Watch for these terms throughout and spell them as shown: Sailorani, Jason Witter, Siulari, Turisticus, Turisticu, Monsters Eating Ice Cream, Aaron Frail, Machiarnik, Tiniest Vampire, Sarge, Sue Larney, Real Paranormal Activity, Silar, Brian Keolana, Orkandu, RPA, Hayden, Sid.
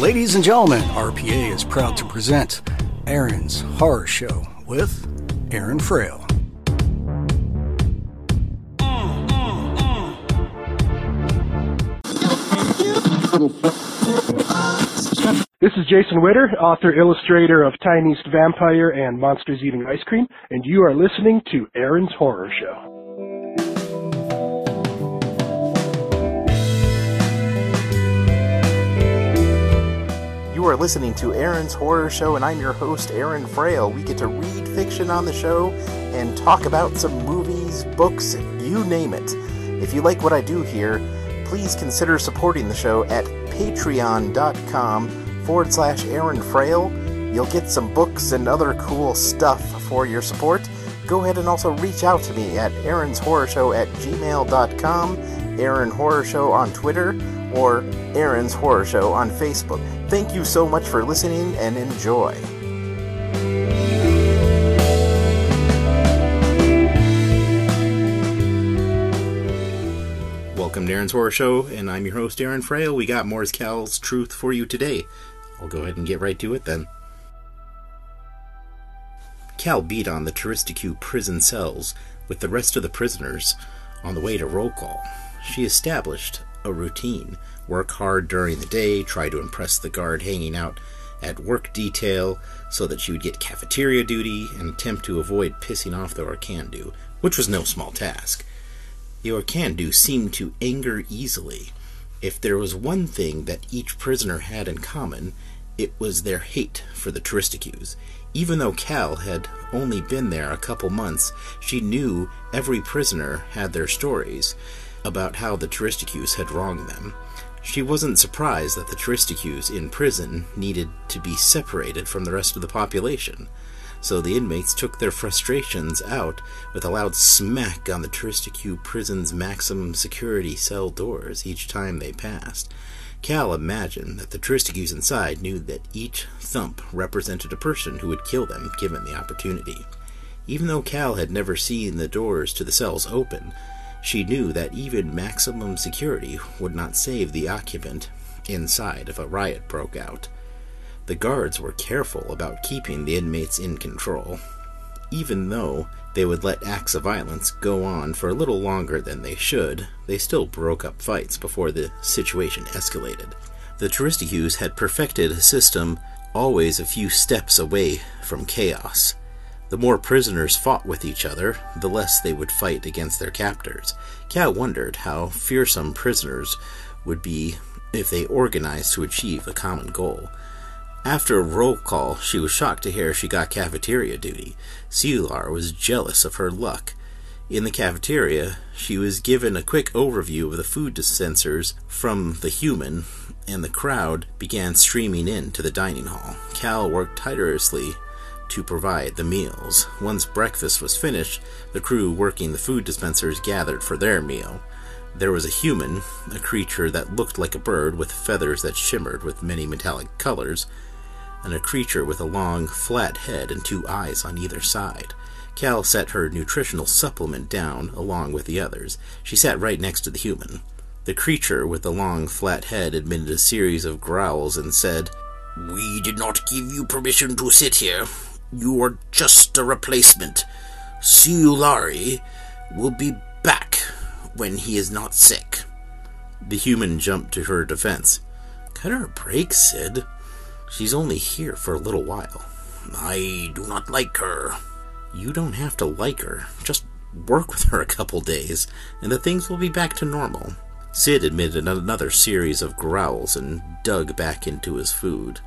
Ladies and gentlemen, RPA is proud to present Aaron's Horror Show with Aaron Frail. This is Jason Witter, author, illustrator of Tiniest Vampire and Monsters Eating Ice Cream, and you are listening to Aaron's Horror Show. You are listening to Aaron's Horror Show, and I'm your host, Aaron Frail. We get to read fiction on the show and talk about some movies, books, you name it. If you like what I do here, please consider supporting the show at patreon.com/Aaron Frail. You'll get some books and other cool stuff for your support. Go ahead and also reach out to me at aarons horror show at gmail.com, Aaron Horror Show on Twitter, or Aaron's Horror Show on Facebook. Thank you so much for listening and enjoy. Welcome to Aaron's Horror Show, and I'm your host, Aaron Frail. We got Moore's Cal's Truth for you today. I'll go ahead and get right to it then. Cal beat on the Turisticu prison cells with the rest of the prisoners on the way to roll call. She established a routine. Work hard during the day, try to impress the guard hanging out at work detail so that she would get cafeteria duty, and attempt to avoid pissing off the Orkandu, which was no small task. The Orkandu seemed to anger easily. If there was one thing that each prisoner had in common, it was their hate for the Turisticus. Even though Cal had only been there a couple months, she knew every prisoner had their stories about how the Turisticus had wronged them. She wasn't surprised that the Turisticus in prison needed to be separated from the rest of the population, so the inmates took their frustrations out with a loud smack on the Turisticu prison's maximum security cell doors each time they passed. Cal imagined that the Turisticus inside knew that each thump represented a person who would kill them given the opportunity. Even though Cal had never seen the doors to the cells open, she knew that even maximum security would not save the occupant inside if a riot broke out. The guards were careful about keeping the inmates in control, even though they would let acts of violence go on for a little longer than they should. They still broke up fights before the situation escalated. The Turisticus had perfected a system always a few steps away from chaos. The more prisoners fought with each other, the less they would fight against their captors. Cal wondered how fearsome prisoners would be if they organized to achieve a common goal. After a roll call, she was shocked to hear she got cafeteria duty. Silar was jealous of her luck. In the cafeteria, she was given a quick overview of the food dispensers from the human, and the crowd began streaming in to the dining hall. Cal worked tirelessly to provide the meals. Once breakfast was finished, the crew working the food dispensers gathered for their meal. There was a human, a creature that looked like a bird with feathers that shimmered with many metallic colors, and a creature with a long, flat head and two eyes on either side. Cal set her nutritional supplement down along with the others. She sat right next to the human. The creature with the long, flat head emitted a series of growls and said, "We did not give you permission to sit here. You are just a replacement. Siulari will be back when he is not sick." The human jumped to her defense. "Cut her a break, Sid. She's only here for a little while." "I do not like her." "You don't have to like her. Just work with her a couple days, and the things will be back to normal." Sid emitted another series of growls and dug back into his food.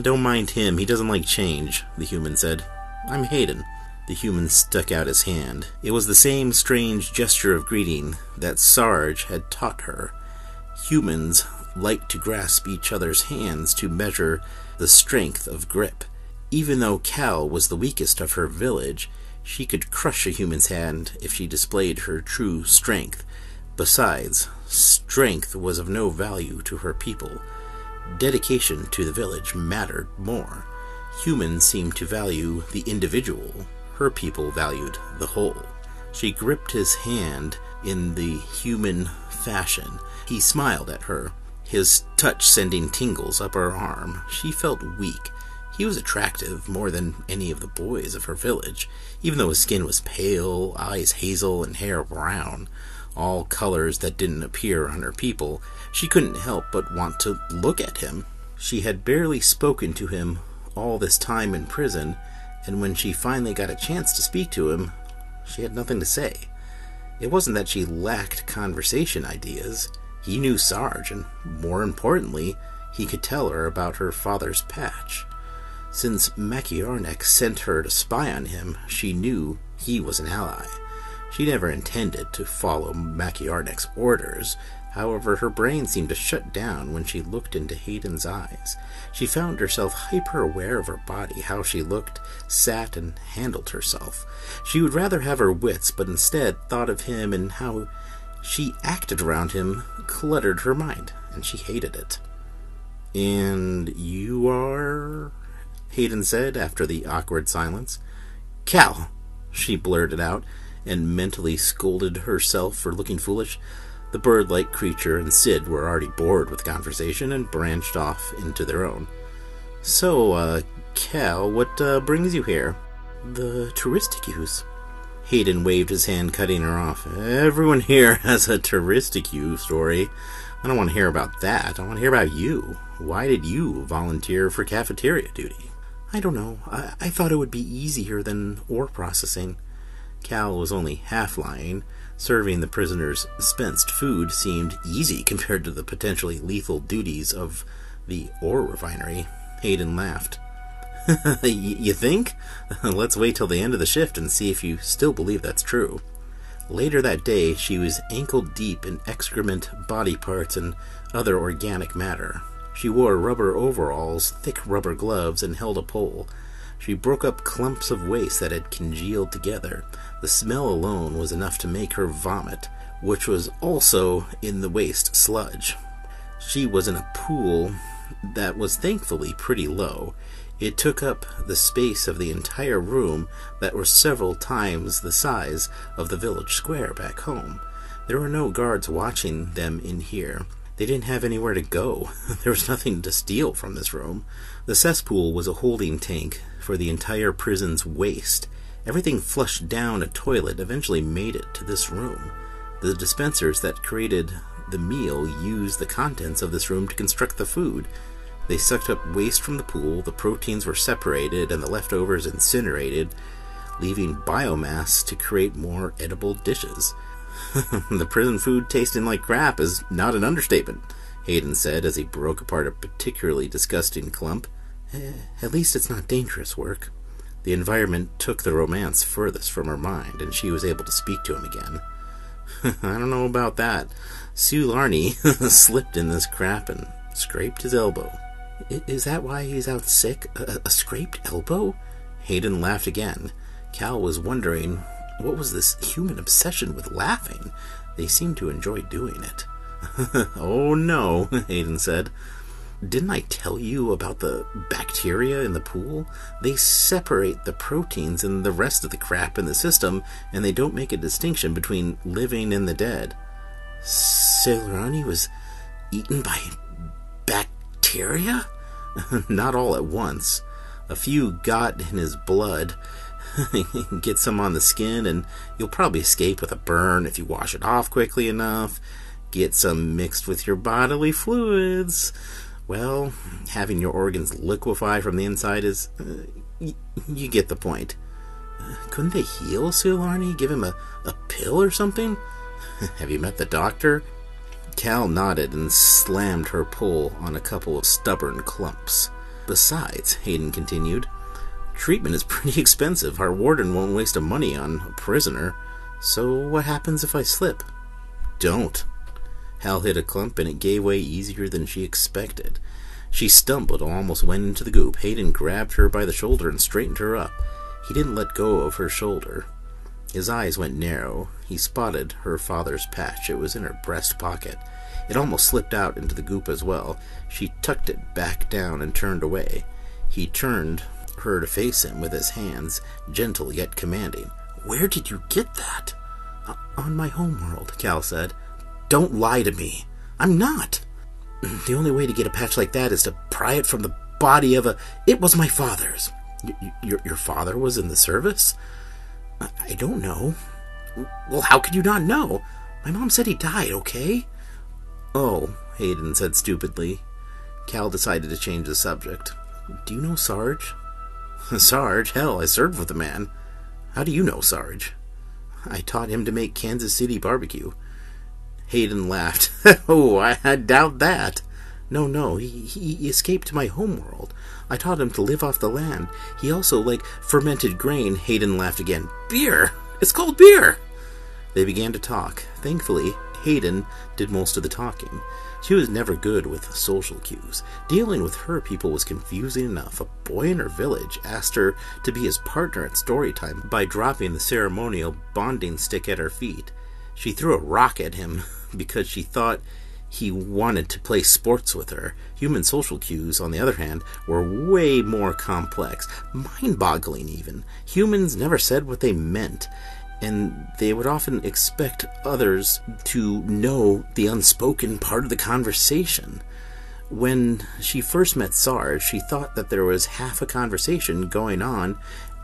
"Don't mind him, he doesn't like change," the human said. "I'm Hayden." The human stuck out his hand. It was the same strange gesture of greeting that Sarge had taught her. Humans like to grasp each other's hands to measure the strength of grip. Even though Cal was the weakest of her village, she could crush a human's hand if she displayed her true strength. Besides, strength was of no value to her people. Dedication to the village mattered more. Humans seemed to value the individual. Her people valued the whole. She gripped his hand in the human fashion. He smiled at her, his touch sending tingles up her arm. She felt weak. He was attractive, more than any of the boys of her village, even though his skin was pale, eyes hazel, and hair brown, all colors that didn't appear on her people. She couldn't help but want to look at him. She had barely spoken to him all this time in prison, and when she finally got a chance to speak to him, she had nothing to say. It wasn't that she lacked conversation ideas. He knew Sarge, and more importantly, he could tell her about her father's patch. Since Machiarnik sent her to spy on him, she knew he was an ally. She never intended to follow Machiarnik's orders. However, her brain seemed to shut down when she looked into Hayden's eyes. She found herself hyper-aware of her body, how she looked, sat, and handled herself. She would rather have her wits, but instead thought of him and how she acted around him cluttered her mind, and she hated it. "And you are?" Hayden said after the awkward silence. "Cal," she blurted out, and mentally scolded herself for looking foolish. The bird-like creature and Sid were already bored with conversation and branched off into their own. "So, Cal, what brings you here?" "The Turisticus." Hayden waved his hand, cutting her off. "Everyone here has a Turisticu story. I don't want to hear about that. I want to hear about you. Why did you volunteer for cafeteria duty?" "I don't know. I thought it would be easier than ore processing." Cal was only half lying. Serving the prisoners dispensed food seemed easy compared to the potentially lethal duties of the ore refinery. Hayden laughed. "You think? Let's wait till the end of the shift and see if you still believe that's true." Later that day, she was ankle-deep in excrement, body parts, and other organic matter. She wore rubber overalls, thick rubber gloves, and held a pole. She broke up clumps of waste that had congealed together. The smell alone was enough to make her vomit, which was also in the waste sludge. She was in a pool that was thankfully pretty low. It took up the space of the entire room that was several times the size of the village square back home. There were no guards watching them in here. They didn't have anywhere to go. There was nothing to steal from this room. The cesspool was a holding tank for the entire prison's waste. Everything flushed down a toilet eventually made it to this room. The dispensers that created the meal used the contents of this room to construct the food. They sucked up waste from the pool, the proteins were separated, and the leftovers incinerated, leaving biomass to create more edible dishes. "The prison food tasting like crap is not an understatement," Hayden said as he broke apart a particularly disgusting clump. "At least it's not dangerous work." The environment took the romance furthest from her mind, and she was able to speak to him again. "I don't know about that. Sue Larney slipped in this crap and scraped his elbow." "Is that why he's out sick? A scraped elbow?" Hayden laughed again. Cal was wondering, what was this human obsession with laughing? They seemed to enjoy doing it. "Oh no," Hayden said. "Didn't I tell you about the bacteria in the pool? They separate the proteins and the rest of the crap in the system, and they don't make a distinction between living and the dead." "Sailorani was eaten by bacteria?" "Not all at once. A few got in his blood. Get some on the skin, and you'll probably escape with a burn if you wash it off quickly enough. Get some mixed with your bodily fluids. Well, having your organs liquefy from the inside is... you get the point." "Couldn't they heal Silarney? Give him a pill or something?" "Have you met the doctor?" Cal nodded and slammed her pole on a couple of stubborn clumps. "Besides," Hayden continued, Treatment is pretty expensive. Our warden won't waste a money on a prisoner. So what happens if I slip? Don't. Hal hit a clump and it gave way easier than she expected. She stumbled and almost went into the goop. Hayden grabbed her by the shoulder and straightened her up. He didn't let go of her shoulder. His eyes went narrow. He spotted her father's patch. It was in her breast pocket. It almost slipped out into the goop as well. She tucked it back down and turned away. He turned her to face him with his hands, gentle yet commanding. Where did you get that? On my homeworld, Cal said. Don't lie to me. I'm not. The only way to get a patch like that is to pry it from the body of a... It was my father's. Your father was in the service? I don't know. Well, how could you not know? My mom said he died, okay? Oh, Hayden said stupidly. Cal decided to change the subject. Do you know Sarge? Sarge? Hell, I served with the man. How do you know Sarge? I taught him to make Kansas City barbecue. Hayden laughed. Oh, I doubt that. No, he escaped to my homeworld. I taught him to live off the land. He also liked fermented grain. Hayden laughed again. Beer! It's called beer! They began to talk. Thankfully, Hayden did most of the talking. She was never good with social cues. Dealing with her people was confusing enough. A boy in her village asked her to be his partner at story time by dropping the ceremonial bonding stick at her feet. She threw a rock at him because she thought he wanted to play sports with her. Human social cues, on the other hand, were way more complex, mind-boggling even. Humans never said what they meant, and they would often expect others to know the unspoken part of the conversation. When she first met Sarge, she thought that there was half a conversation going on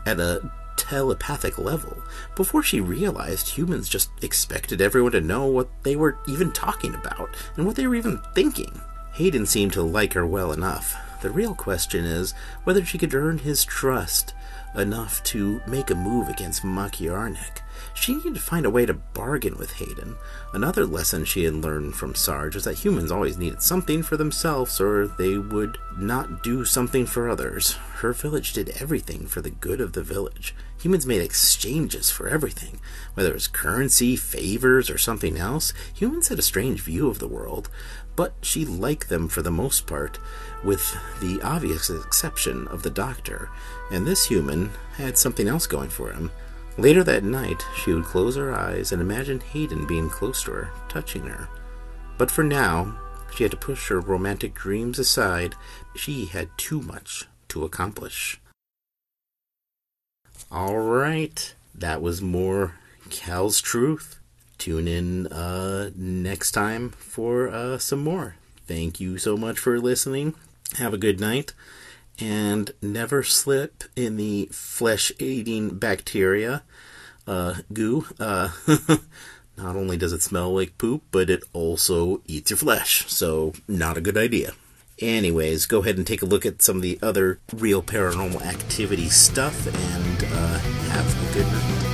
at a telepathic level. Before she realized, humans just expected everyone to know what they were even talking about and what they were even thinking. Hayden seemed to like her well enough. The real question is whether she could earn his trust enough to make a move against Machiarnik. She needed to find a way to bargain with Hayden. Another lesson she had learned from Sarge was that humans always needed something for themselves or they would not do something for others. Her village did everything for the good of the village. Humans made exchanges for everything. Whether it was currency, favors, or something else, humans had a strange view of the world, but she liked them for the most part, with the obvious exception of the doctor, and this human had something else going for him. Later that night, she would close her eyes and imagine Hayden being close to her, touching her. But for now, she had to push her romantic dreams aside. She had too much to accomplish. All right, that was more Cal's Truth. Tune in next time for some more. Thank you so much for listening. Have a good night. And never slip in the flesh-eating bacteria goo. Not only does it smell like poop, but it also eats your flesh. So, not a good idea. Anyways, go ahead and take a look at some of the other Real Paranormal Activity stuff. And have a good night.